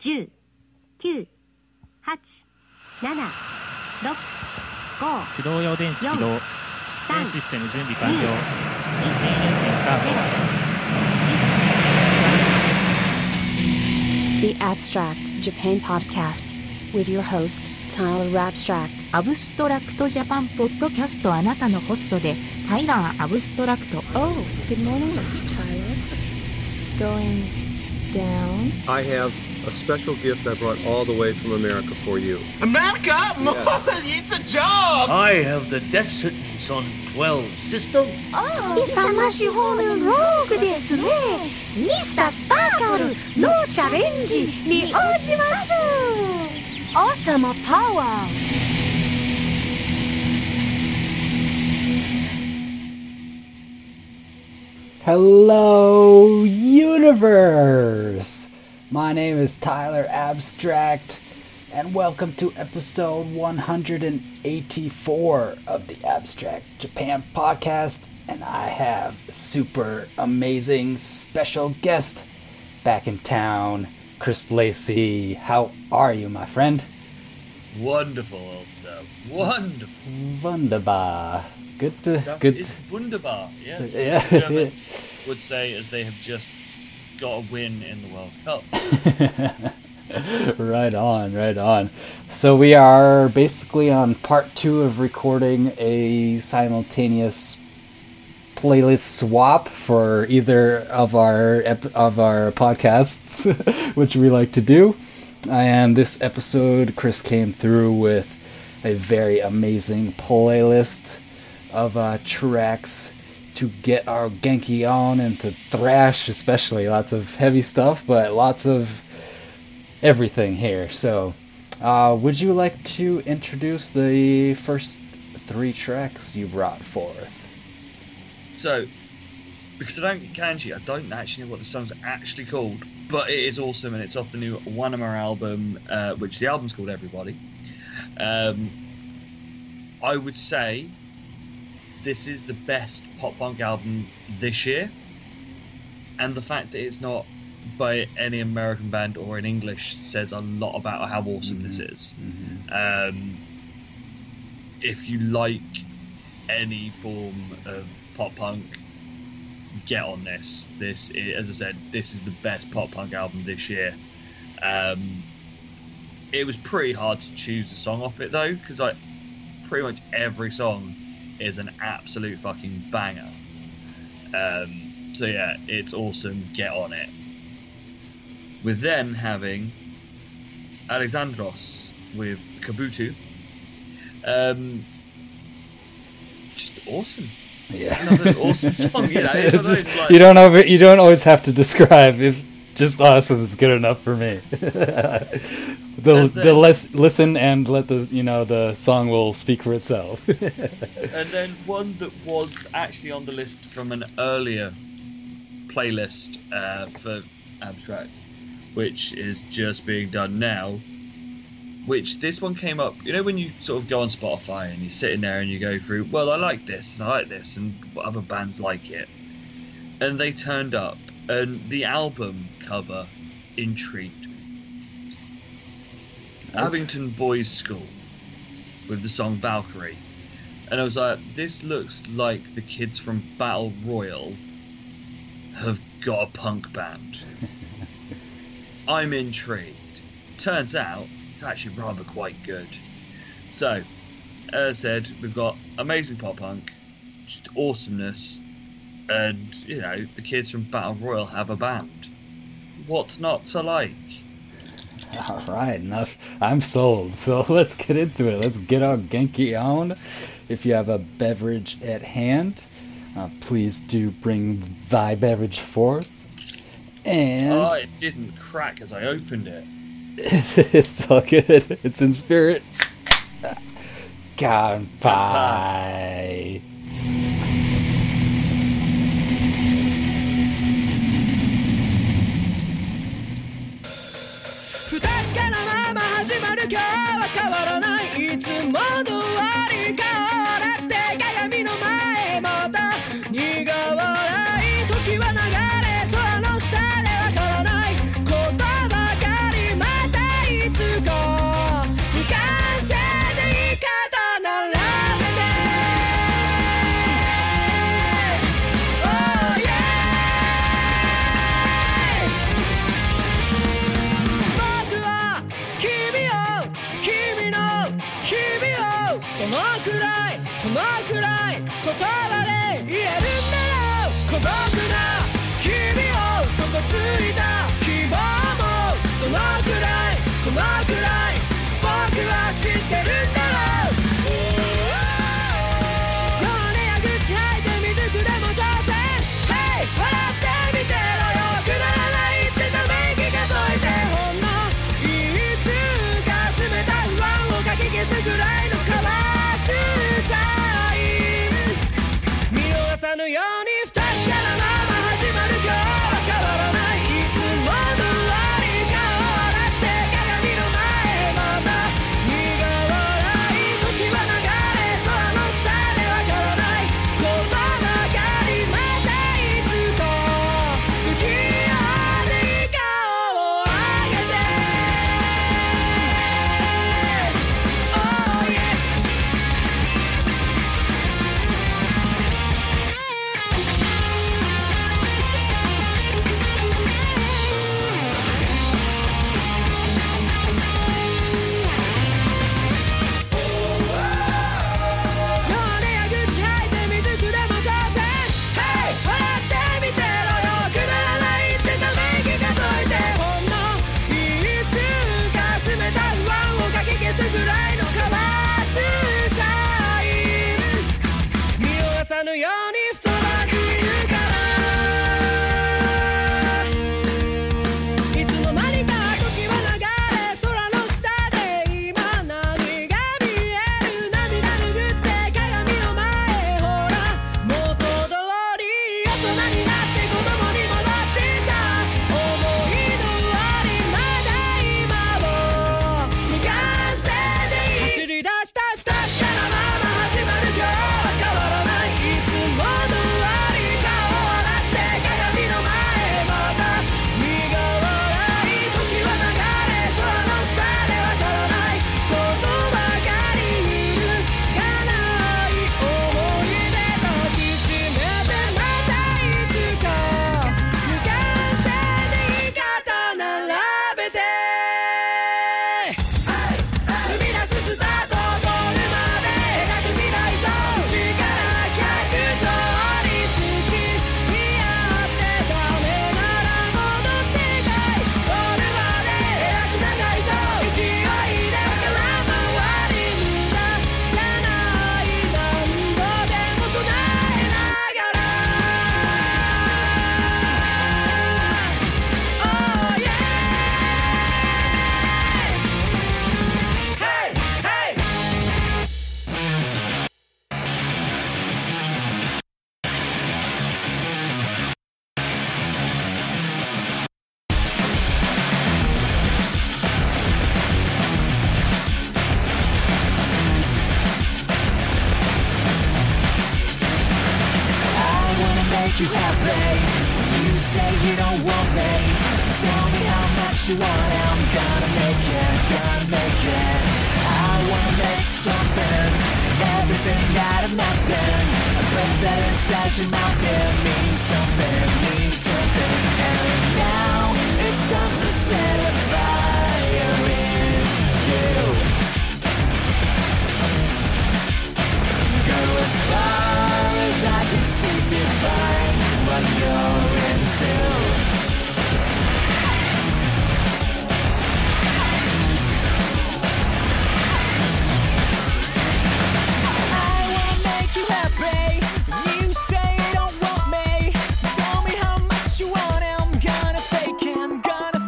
10、9、8、7、6、5、機動用電子起動、全システム準備完了、エンジンスタート。 The Abstract Japan Podcast with your host, Tyler Abstract. アブストラクトジャパンポッドキャストあなたのホストでタイラー・アブストラクト。Oh, good morning, Mr. Tyler. Going down? I have a special gift I brought all the way from America for you. America? Yeah. It's a job! I have the death sentence on 12 systems. Oh, it's a much more rogue desu ne. Mr. Sparkle, no challenge, ni ojimasu. Awesome power. Hello, universe. My name is Tyler Abstract, and welcome to episode 184 of the Abstract Japan Podcast, and I have super amazing special guest back in town, Chris Lacey. How are you, my friend? Wonderful, also. Wonderful. Wunderbar. Good to... That good is wunderbar, yes. Yeah. The Germans would say, as they have just... got a win in the World Cup. Right on, right on. So we are basically on part two of recording a simultaneous playlist swap for either of our podcasts, which we like to do. And this episode, Chris came through with a very amazing playlist of tracks to get our Genki on and to thrash, especially lots of heavy stuff, but lots of everything here. So, would you like to introduce the first three tracks you brought forth? So, because I don't get kanji, I don't actually know what the song's actually called, but it is awesome, and it's off the new Wanima album, which the album's called Everybody. I would say this is the best pop-punk album this year, and the fact that it's not by any American band or in English says a lot about how awesome this is. If you like any form of pop-punk, get on this. This is, as I said, this is the best pop-punk album this year. It was pretty hard to choose a song off it, though, because pretty much every song is an absolute fucking banger. So yeah, it's awesome. Get on it. We're then having Alexandros with Kabutu. Just awesome. Yeah, another awesome song. You know, it's just, like, you don't always have to describe if just awesome is good enough for me. Listen and let the the song will speak for itself. And then one that was actually on the list from an earlier playlist for Abstract, which is just being done now. Which this one came up, when you sort of go on Spotify and you're sitting there and you go through, well, I like this and I like this and what other bands like it, and they turned up and the album cover intrigued. Abingdon Boys School with the song Valkyrie, and I was like, this looks like the kids from Battle Royale have got a punk band. I'm intrigued. Turns out it's actually rather quite good. So as I said, we've got amazing pop punk, just awesomeness, and the kids from Battle Royale have a band. What's not to like? All right, enough. I'm sold. So let's get into it. Let's get our Genki on. If you have a beverage at hand, please do bring thy beverage forth. And it didn't crack as I opened it. It's all good. It's in spirit. Kanpai. このくらい答えられ言えるんだよ孤独な日々を底ついた希望もこのくらい僕は知ってるんだろう弱音や愚痴吐いて未熟でも挑戦 Hey 笑ってみてろよくだらないってため息が添えてほんの一瞬かすめた不安をかき消すぐらいのかわい見逃さぬように不確かなまま始まる今日は変わらないいつも通り顔を洗って鏡の前まま苦笑い時は流れ空の下でわからないことばかりまたいつか不器用に顔を上げて Oh yes You have me. When you say you don't want me, tell me how much you want it. I'm gonna make it. I wanna make something, everything out of nothing. I bet that inside your mouth it means something. And now it's time to set a fire in you. Go as far as I can see to find what you're into. I wanna make you happy. You say you don't want me. Tell me how much you want it. I'm gonna fake it. I'm gonna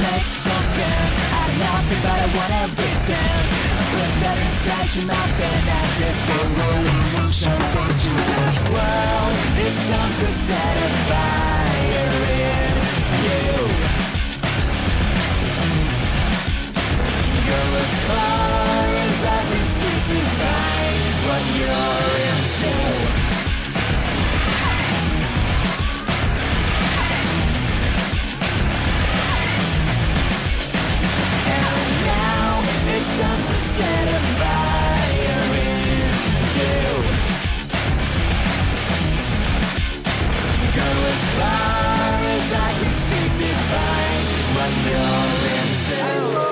make something out of nothing, but I want everything. I put that inside your mouth and as if it were something to this world. It's time to set a fire in you. Go as far as I can see to find what you're into. And now it's time to set a fire in you. As far as I can see to find what you're into.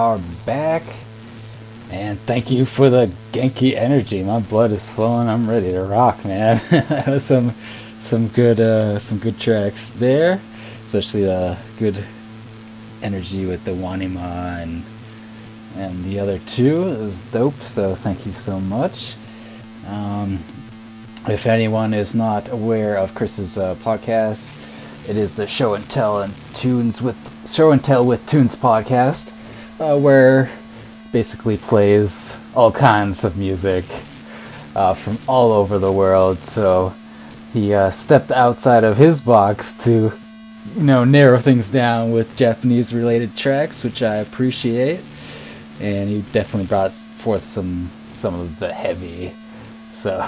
are back, and thank you for the Genki energy. My blood is flowing. I'm ready to rock, man. That was some good tracks there, especially the good energy with the Wanima and the other two. It was dope, so thank you so much. If anyone is not aware of Chris's podcast, it is the Show and Tell with Tunes podcast, where basically plays all kinds of music from all over the world. So he stepped outside of his box to, narrow things down with Japanese-related tracks, which I appreciate. And he definitely brought forth some of the heavy. So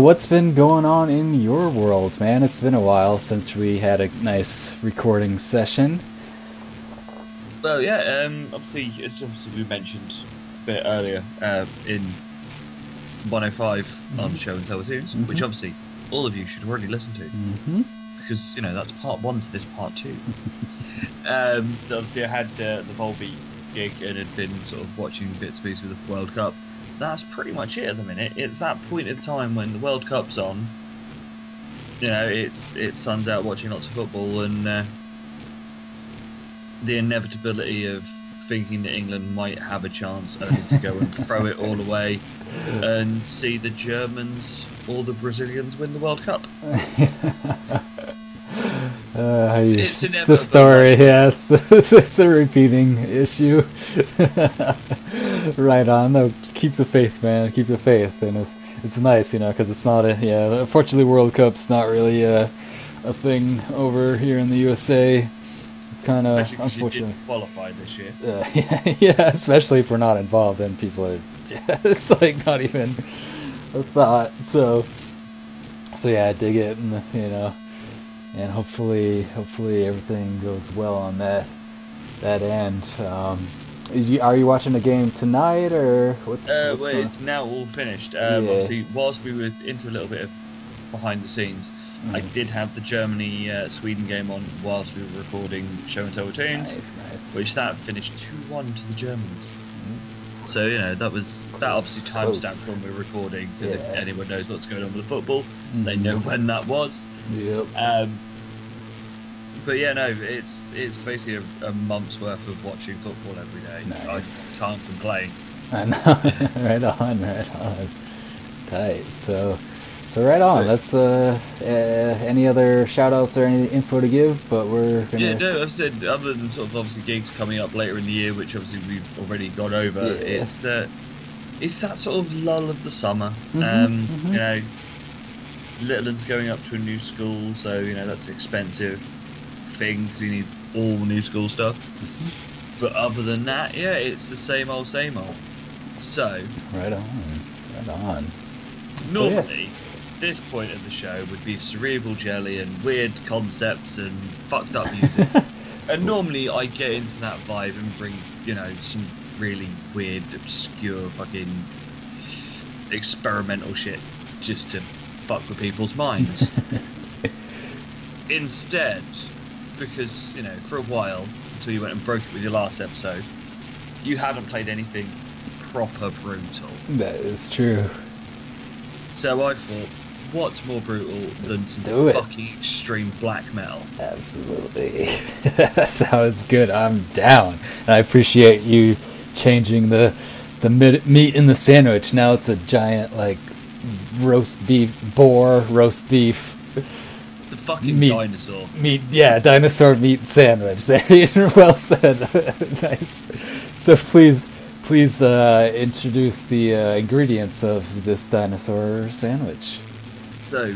what's been going on in your world, man? It's been a while since we had a nice recording session. Well, yeah, obviously, it's obviously we mentioned a bit earlier in 105 on Show and Tell with Tunes, which obviously all of you should already listen to, because that's part one to this part two. Obviously, I had the Volbeat gig and had been sort of watching bits and pieces of the World Cup. That's pretty much it at the minute. It's that point in time when the World Cup's on. It's sun's out watching lots of football, and the inevitability of thinking that England might have a chance only to go and throw it all away and see the Germans or the Brazilians win the World Cup. It's the story, yeah. It's a repeating issue. Right on. No, keep the faith, man. Keep the faith, and it's nice, because it's not Unfortunately, World Cup's not really a thing over here in the USA. It's kind of unfortunate. You didn't qualify this year. Especially if we're not involved, then people are. It's not even a thought. So yeah, I dig it, and And hopefully everything goes well on that end. Are you watching the game tonight, or what's? It's now all finished. Obviously, whilst we were into a little bit of behind the scenes, I did have the Germany Sweden game on whilst we were recording Show and Tell with Tunes, nice. Which that finished 2-1 to the Germans. So that was close, that obviously timestamped when we were recording, because if anyone knows what's going on with the football, they know when that was. Yep. It's basically a month's worth of watching football every day. Nice. I can't complain. I know. Right on. Tight. So right on. That's any other shout outs or any info to give? But we're gonna... I've said other than sort of obviously gigs coming up later in the year, which obviously we've already gone over. Yeah. It's that sort of lull of the summer. Littleton's going up to a new school, so that's an expensive thing because he needs all new school stuff. But other than that, it's the same old. So right on. Normally. This point of the show would be cerebral jelly and weird concepts and fucked up music. And normally I get into that vibe and bring, some really weird, obscure fucking experimental shit just to fuck with people's minds. Instead, because, for a while, until you went and broke it with your last episode, you hadn't played anything proper brutal. That is true. So I thought, what's more brutal than some fucking extreme black metal? Absolutely. That sounds good. I'm down. And I appreciate you changing the meat in the sandwich. Now it's a giant, roast beef. It's a fucking dinosaur. Dinosaur meat sandwich. There, well said. Nice. So please introduce the ingredients of this dinosaur sandwich. So,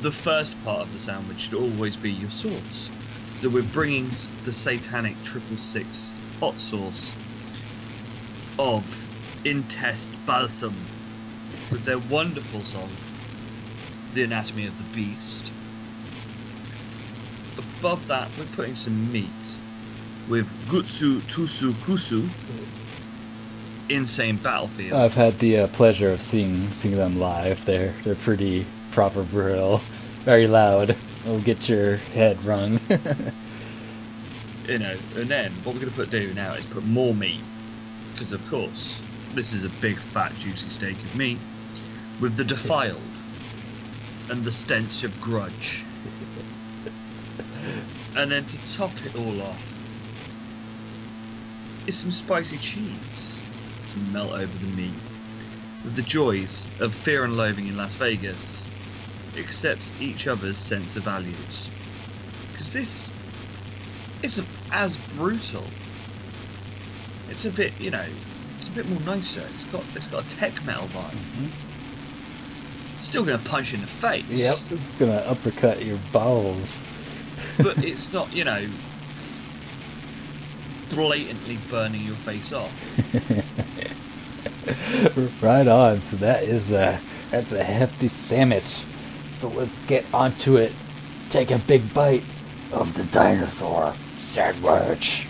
the first part of the sandwich should always be your sauce. So we're bringing the Satanic 666 hot sauce of Intest Balsam with their wonderful song, The Anatomy of the Beast. Above that, we're putting some meat with Gutsu Tusu Kusu. Insane Battlefield. I've had the pleasure of seeing them live. They're pretty proper brutal, very loud. It'll get your head rung. you know. And then what we're going to do now is put more meat, because of course this is a big fat juicy steak of meat, with the Defiled and the stench of grudge. And then to top it all off is some spicy cheese to melt over the meat, with the joys of Fear and Loathing in Las Vegas accepts each other's sense of values. Because this isn't as brutal. It's a bit, you know, it's a bit more nicer. It's got a tech metal vibe. Mm-hmm. It's still going to punch you in the face. Yep, it's going to uppercut your bowels. But it's not, you know, blatantly burning your face off. Right on. So that's a hefty sandwich. So let's get onto it. Take a big bite of the dinosaur sandwich.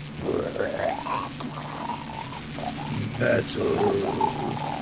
That's all.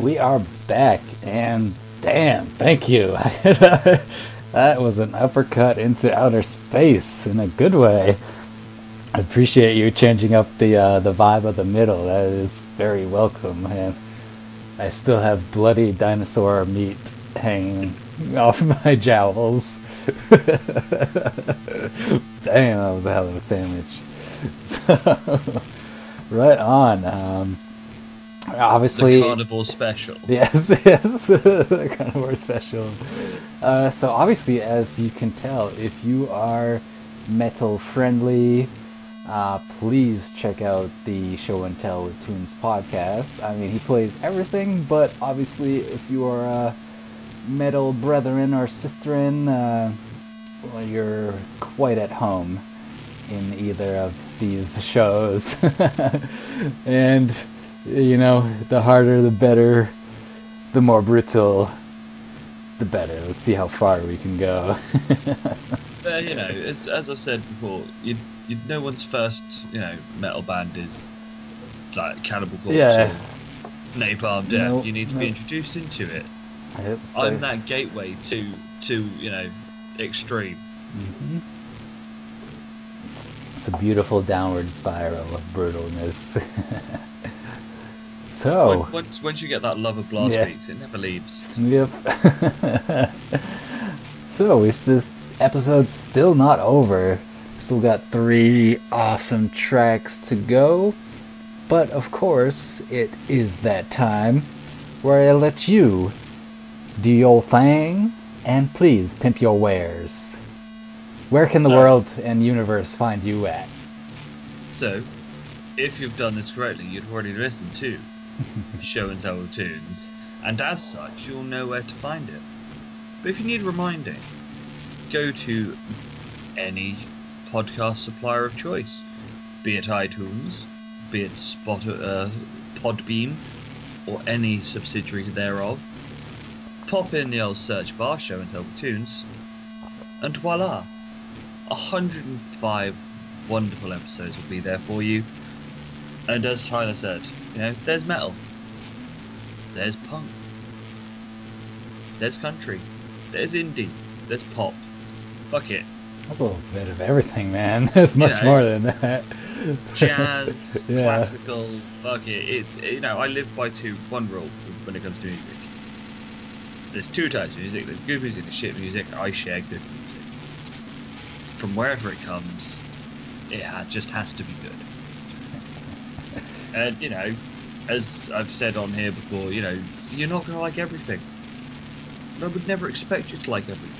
We are back, and damn, thank you. That was an uppercut into outer space in a good way. I appreciate you changing up the vibe of the middle. That is very welcome, and I still have bloody dinosaur meat hanging off my jowls. Damn, that was a hell of a sandwich. So, right on. Obviously, the carnivore special. Yes, the carnivore special. So obviously, as you can tell, if you are metal friendly, please check out the Show and Tell with Tunes podcast. I mean, he plays everything, but obviously, if you are a metal brethren or sisterin, well, you're quite at home in either of these shows, and. You know, the harder, the better, the more brutal, the better. Let's see how far we can go. You know, it's, as I've said before, you, no one's first, you know, metal band is like Cannibal Corpse or Napalm Death. You need to be introduced into it. I'm that gateway to you know, extreme. Mm-hmm. It's a beautiful downward spiral of brutalness. So once you get that love of blast beats, it never leaves. Yep. So this episode's still not over. Still got 3 awesome tracks to go. But of course, it is that time where I let you do your thing and please pimp your wares. Where can the world and universe find you at? So, if you've done this correctly, you've already listened to Show and Tell with Tunes, and as such, you'll know where to find it. But if you need reminding, go to any podcast supplier of choice, be it iTunes, be it Podbeam, or any subsidiary thereof. Pop in the old search bar, Show and Tell with Tunes, and voila, 105 wonderful episodes will be there for you. And as Tyler said, you know, there's metal, there's punk, there's country, there's indie, there's pop. Fuck it. That's a little bit of everything, man. There's much more than that. Jazz, classical, fuck it. It's, you know, I live by one rule when it comes to music. There's two types of music. There's good music and shit music. I share good music. From wherever it comes, it just has to be good. And, you know, as I've said on here before, you know, you're not going to like everything. And I would never expect you to like everything.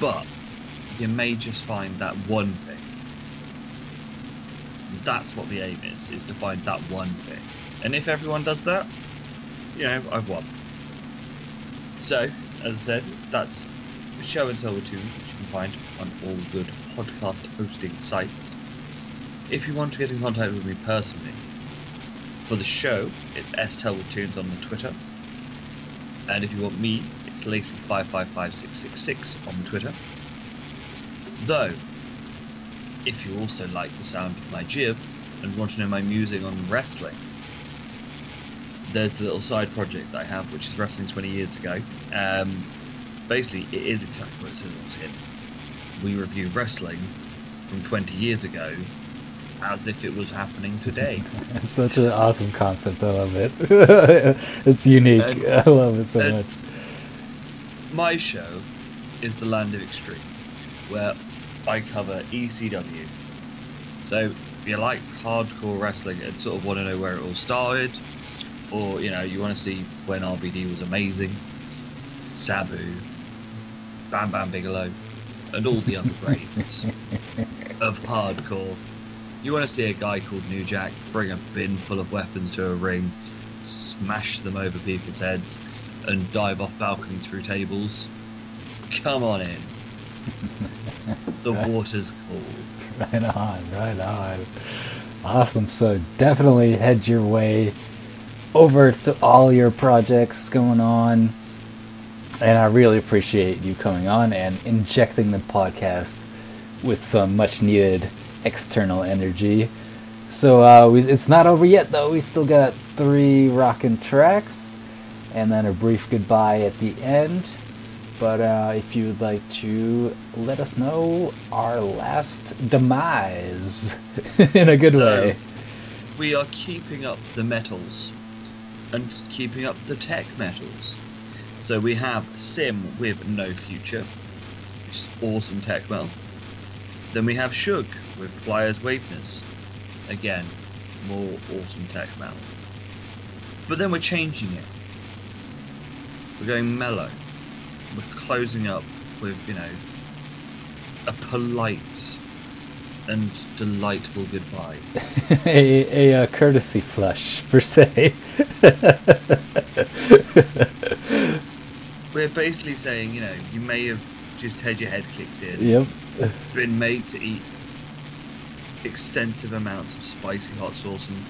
But you may just find that one thing. That's what the aim is to find that one thing. And if everyone does that, you know, I've won. So, as I said, that's Show and Tell with Tunes, which you can find on all good podcast hosting sites. If you want to get in contact with me personally, for the show, it's @STellWithTunes on the Twitter. And if you want me, it's Lacey555666 on the Twitter. Though, if you also like the sound of my jib and want to know my musing on wrestling, there's the little side project that I have, which is Wrestling 20 Years Ago. Basically, it is exactly what it says on the tin. We review wrestling from 20 years ago as if it was happening today. It's such an awesome concept. I love it. It's unique. I love it so much. My show is The Land of Extreme, where I cover ECW. So if you like hardcore wrestling and sort of want to know where it all started, or, you know, you want to see when RVD was amazing, Sabu, Bam Bam Bigelow, and all the other greats of hardcore. You want to see a guy called New Jack bring a bin full of weapons to a ring, smash them over people's heads, and dive off balconies through tables? Come on in. The water's cool. Right on. Awesome. So definitely head your way over to all your projects going on. And I really appreciate you coming on and injecting the podcast with some much needed external energy. So it's not over yet, though. We still got 3 rockin' tracks and then a brief goodbye at the end. But if you'd like to let us know our last demise in a good way. We are keeping up the metals and keeping up the tech metals. So we have Sim with No Future, which is awesome tech metal. Then we have Shook with Flyers Waveness. Again, more awesome tech metal. But then we're changing it. We're going mellow. We're closing up with, you know, a polite and delightful goodbye. a courtesy flush, per se. We're basically saying, you know, you may have just had your head kicked in. Yep. Been made to eat extensive amounts of spicy hot sauce and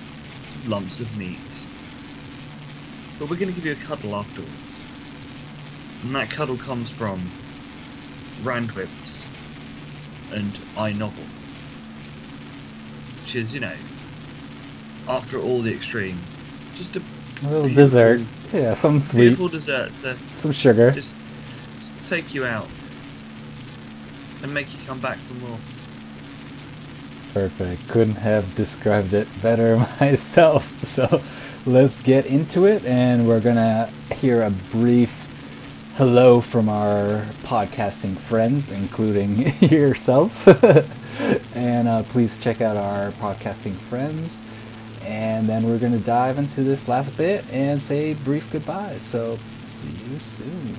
lumps of meat. But we're going to give you a cuddle afterwards. And that cuddle comes from Randwhips and I Novel. Which is, you know, after all the extreme, just a little dessert. Yeah, some sweet. Beautiful dessert. Some sugar. Just take you out and make you come back for more. Perfect. Couldn't have described it better myself. So let's get into it, and we're going to hear a brief hello from our podcasting friends, including yourself. And please check out our podcasting friends. And then we're going to dive into this last bit and say a brief goodbye. So see you soon.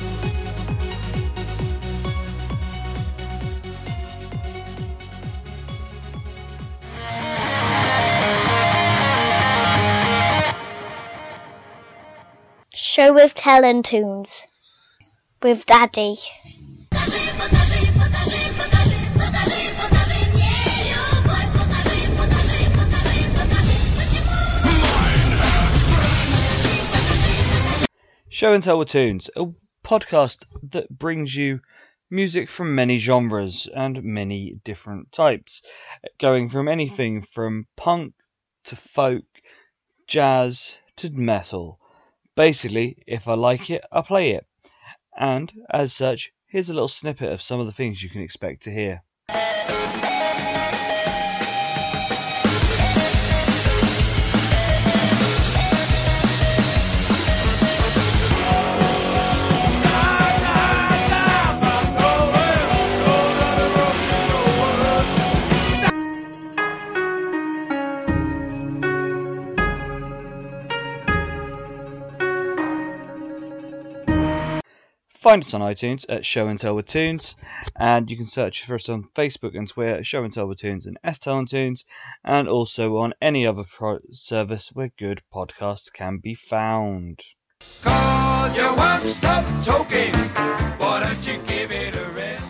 Show with Tell and Tunes with Daddy. Show and Tell with Tunes, a podcast that brings you music from many genres and many different types, going from anything from punk to folk, jazz to metal. Basically, if I like it, I play it. And, as such, here's a little snippet of some of the things you can expect to hear. Find us on iTunes at Show and Tell with Tunes, and you can search for us on Facebook and Twitter at Show and Tell with Tunes and S-Tell and Tunes, and also on any other service where good podcasts can be found. Call your one stop talking. Why don't you give it a rest?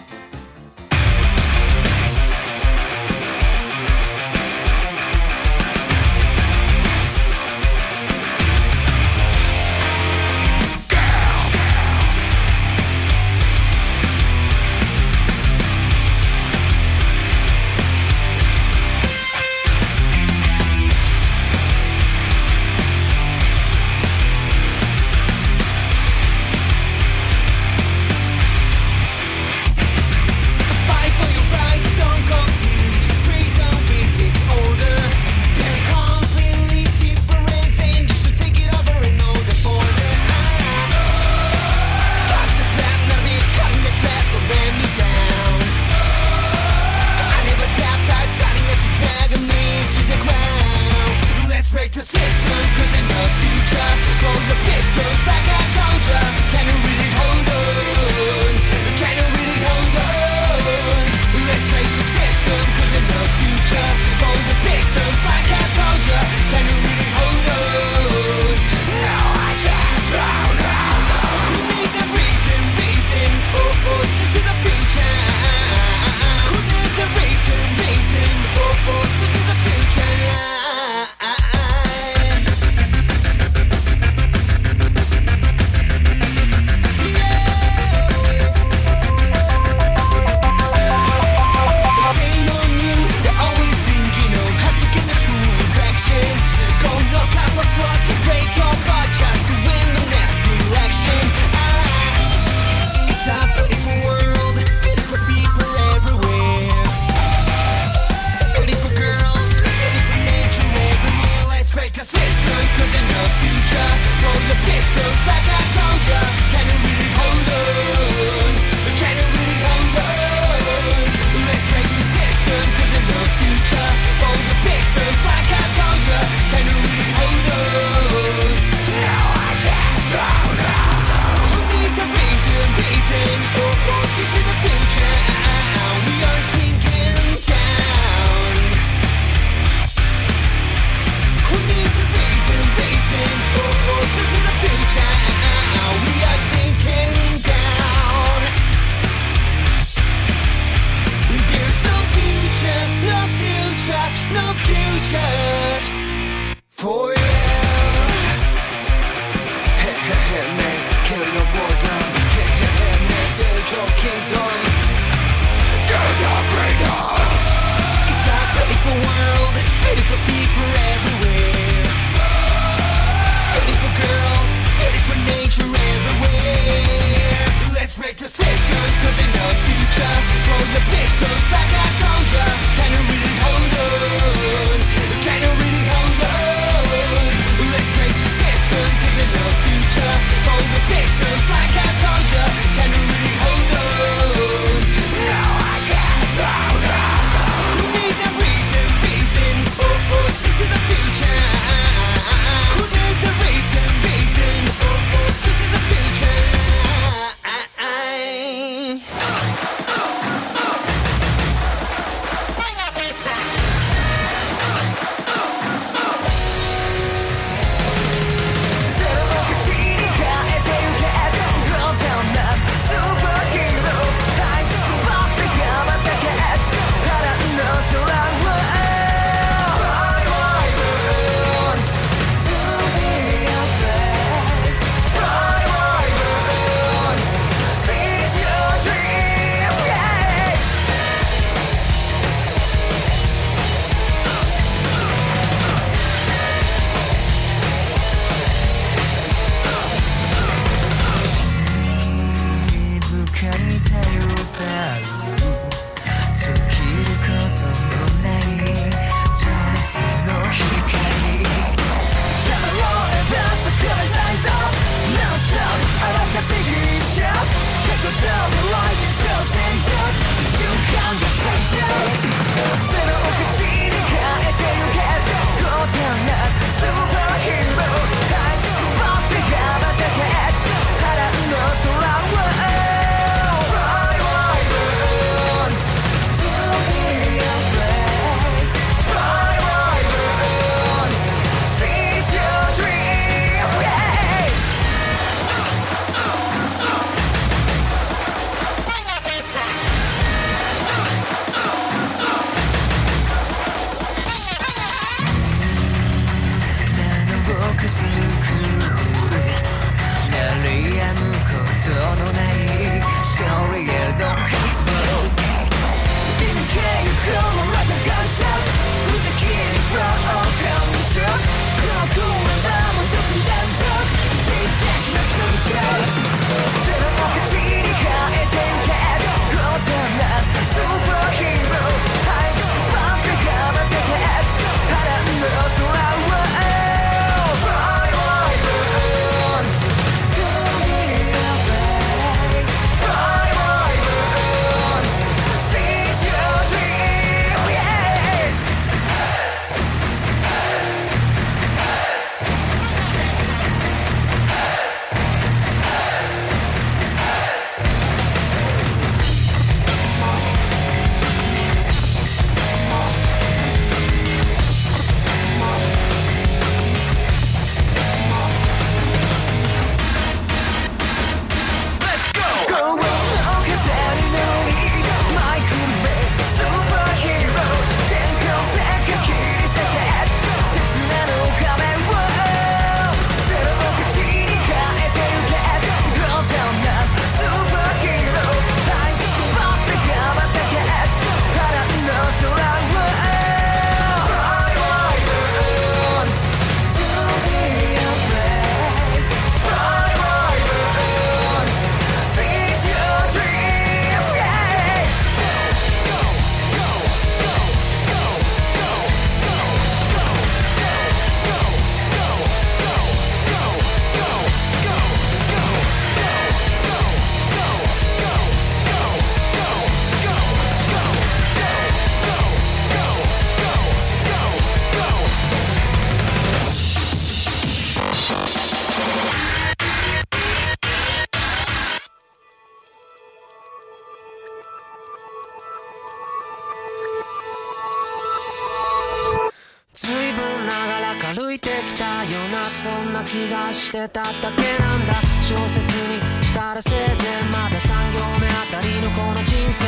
そんな気がしてただけなんだ小説にしたらせいぜいまだ3行目あたりのこの人生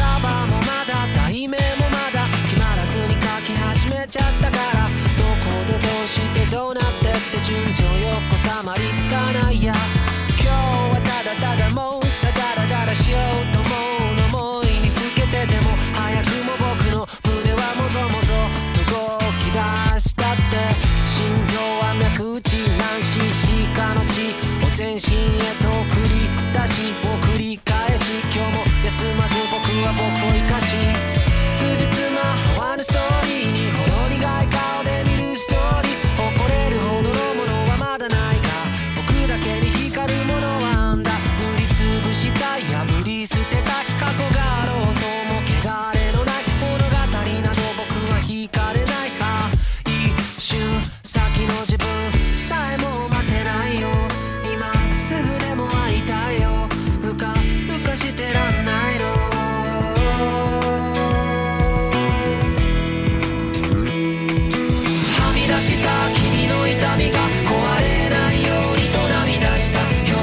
カバーもまだ題名もまだ決まらずに書き始めちゃったからどこでどうしてどうなってって順調よっこさまりつかないや今日はただただもうさダラダラしようと思う思いにふけてでも早くも僕の胸はもぞもぞと動き出したって心臓は脈打ち乱視しかの血を全身へと送り出しを繰り返し今日も休まず僕は僕を生かし通じつま合わぬストーリーにほろ苦い顔で見るストーリー誇れるほどのものはまだないが僕だけに光るものはあんだ塗りつぶしたい破り捨てたい過去があろうとも汚れのない物語など僕は惹かれないか一瞬先の自分さえも待てないよ今すぐでも会いたいようかうかしてらんないのはみ出した君の痛みが壊れないようにと涙したひょっ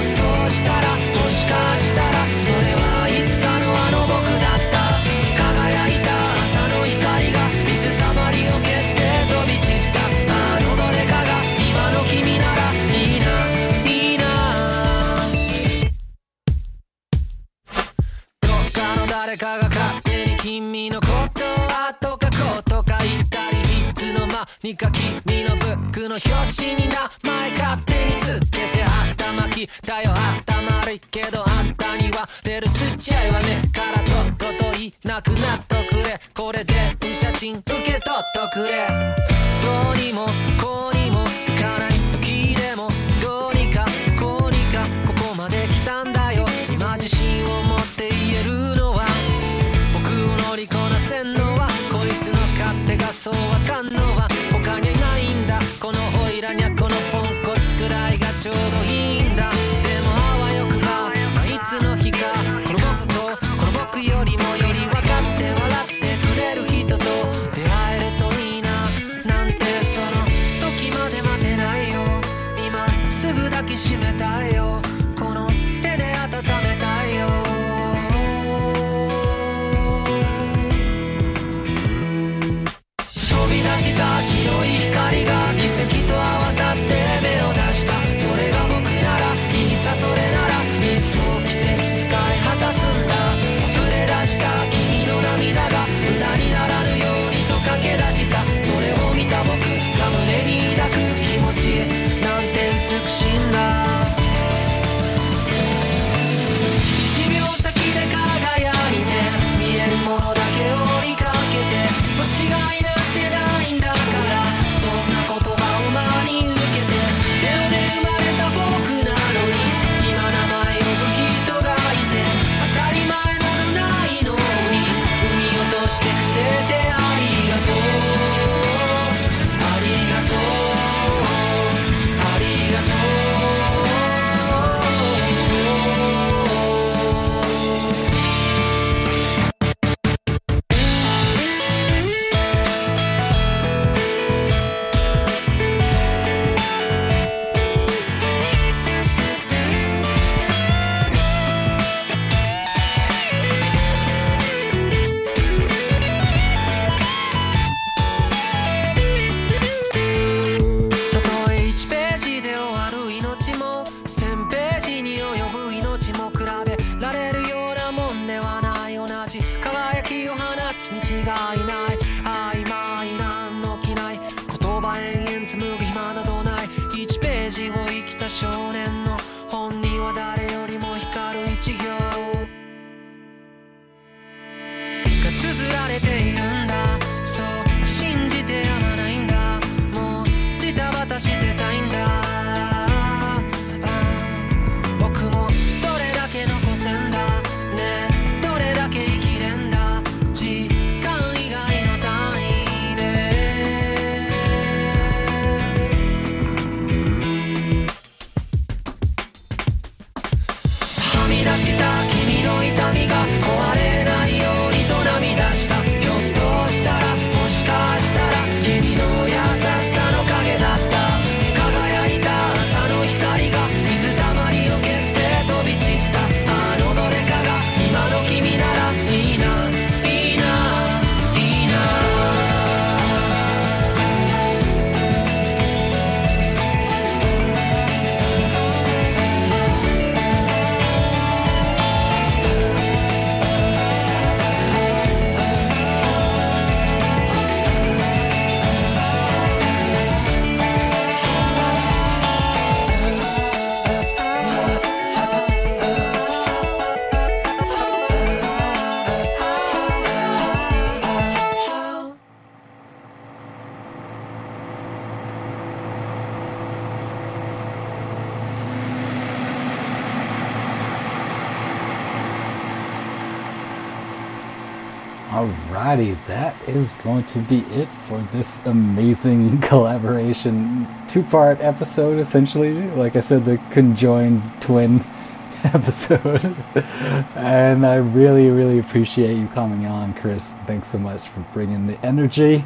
としたらもしかしたらそれはいつかのあの僕だった輝いた朝の光が水たまりを蹴って飛び散ったあのどれかが今の君ならいいないいなどっかの誰かが勝手に君のことはとかことか言ったりいつの間にか君のブックの表紙に名前勝手につけて頭きたよ頭悪いけどあんたにはレールすっちゃいわねからとっとといなくなっとくれこれで写真受け取っとくれどうにもこうにもいかない時でもどうにかこうにかここまで来たんだよ今自信を持って言えるのは僕を乗りこなせんのはこいつの勝手がそうわかんのは他にないんだこのオイラにゃこのポンコツくらいがちょうどいいんだでもあわよくばあいつの日かこの僕とこの僕よりもより分かって笑ってくれる人と出会えるといいななんてその時まで待てないよ今すぐ抱きしめたいよこの手で温めたいよ飛び出した白い光が奇跡と合わさって目を出したそれが僕ならいいさそれなら一層奇跡使い果たすんだ溢れ出した君の涙が無駄にならぬようにと駆け出したそれを見た僕が胸に抱く気持ちなんて美しいんだ1秒先で輝いて見えるものだけを追いかけて間違いない Alrighty, that is going to be it for this amazing collaboration two-part episode, essentially. Like I said, the conjoined twin episode. And I really, really appreciate you coming on, Chris. Thanks so much for bringing the energy.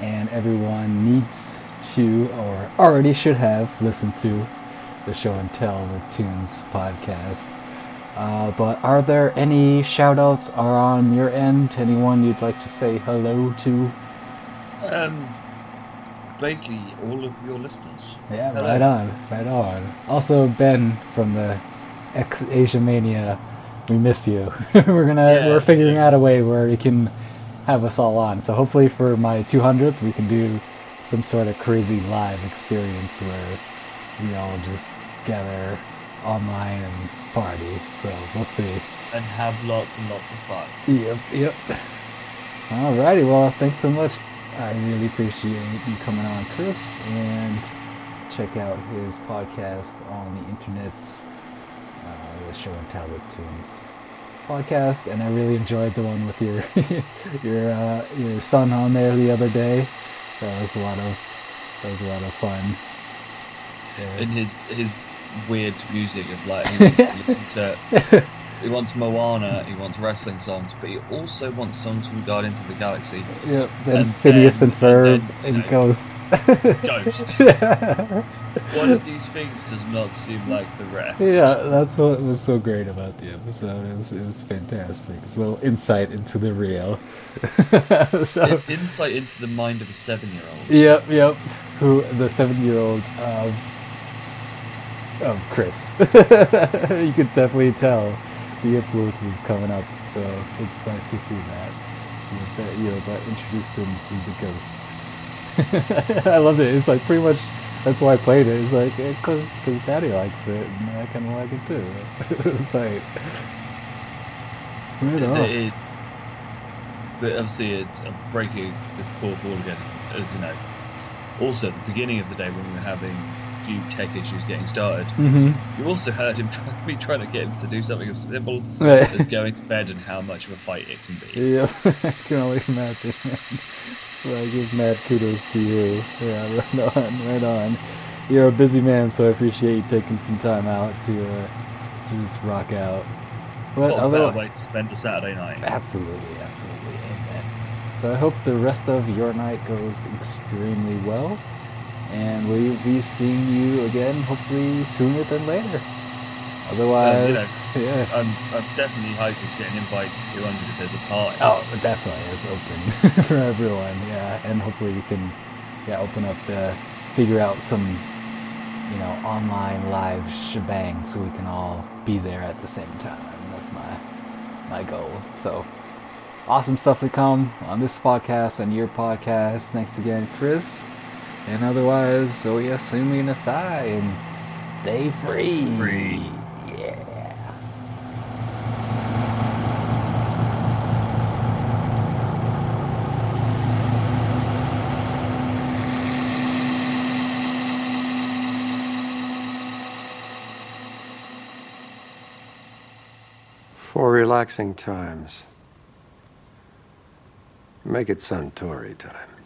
And everyone needs to, or already should have, listened to the Show and Tell with Tunes podcast. But are there any shout-outs are on your end? Anyone you'd like to say hello to? Basically, all of your listeners. Yeah, hello. Right on. Also, Ben from the Asia Mania, we miss you. We're figuring out a way where you can have us all on. So hopefully for my 200th, we can do some sort of crazy live experience where we all just gather online and party, so we'll see. And have lots and lots of fun. Yep. Alrighty, well, thanks so much. I really appreciate you coming on, Chris, and check out his podcast on the internets, the Show and Tell with Tunes podcast, and I really enjoyed the one with your son on there the other day. That was a lot of fun. And his weird music of, like, he wants to listen to, he wants Moana, he wants wrestling songs, but he also wants songs from Guardians of the Galaxy. Yep, and Phineas and Ferb and Ghost. Ghost. Yeah. One of these things does not seem like the rest. Yeah, that's what was so great about the episode. It was fantastic. It's a little insight into the real. So, insight into the mind of a 7-year-old. Yep. Who the 7-year-old of Chris. You could definitely tell the influences coming up, so it's nice to see that. You introduced him to the Ghost. I loved it. It's like, pretty much that's why I played it. It's like, because Daddy likes it, and I kind of like it too. It was like, right on. It is, but obviously I'm breaking the fourth wall again, as you know. Also, at the beginning of the day when we were having few tech issues getting started. Mm-hmm. You also heard him trying to get him to do something as simple as going to bed and how much of a fight it can be. Yeah, I can only imagine. That's why I give mad kudos to you. Yeah, right on. You're a busy man, so I appreciate you taking some time out to just rock out. What a better way to spend a Saturday night. Absolutely. Amen. So I hope the rest of your night goes extremely well. And we'll be seeing you again, hopefully sooner than later. Otherwise, I'm definitely hoping to get an invite to 200 if there's a party. Oh, definitely, it's open for everyone. Yeah, and hopefully we can open up figure out some online live shebang so we can all be there at the same time. That's my goal. So awesome stuff to come on this podcast and your podcast. Thanks again, Chris. And otherwise, Oyasumi Nasai, and stay free. Yeah. For relaxing times, make it Suntory time.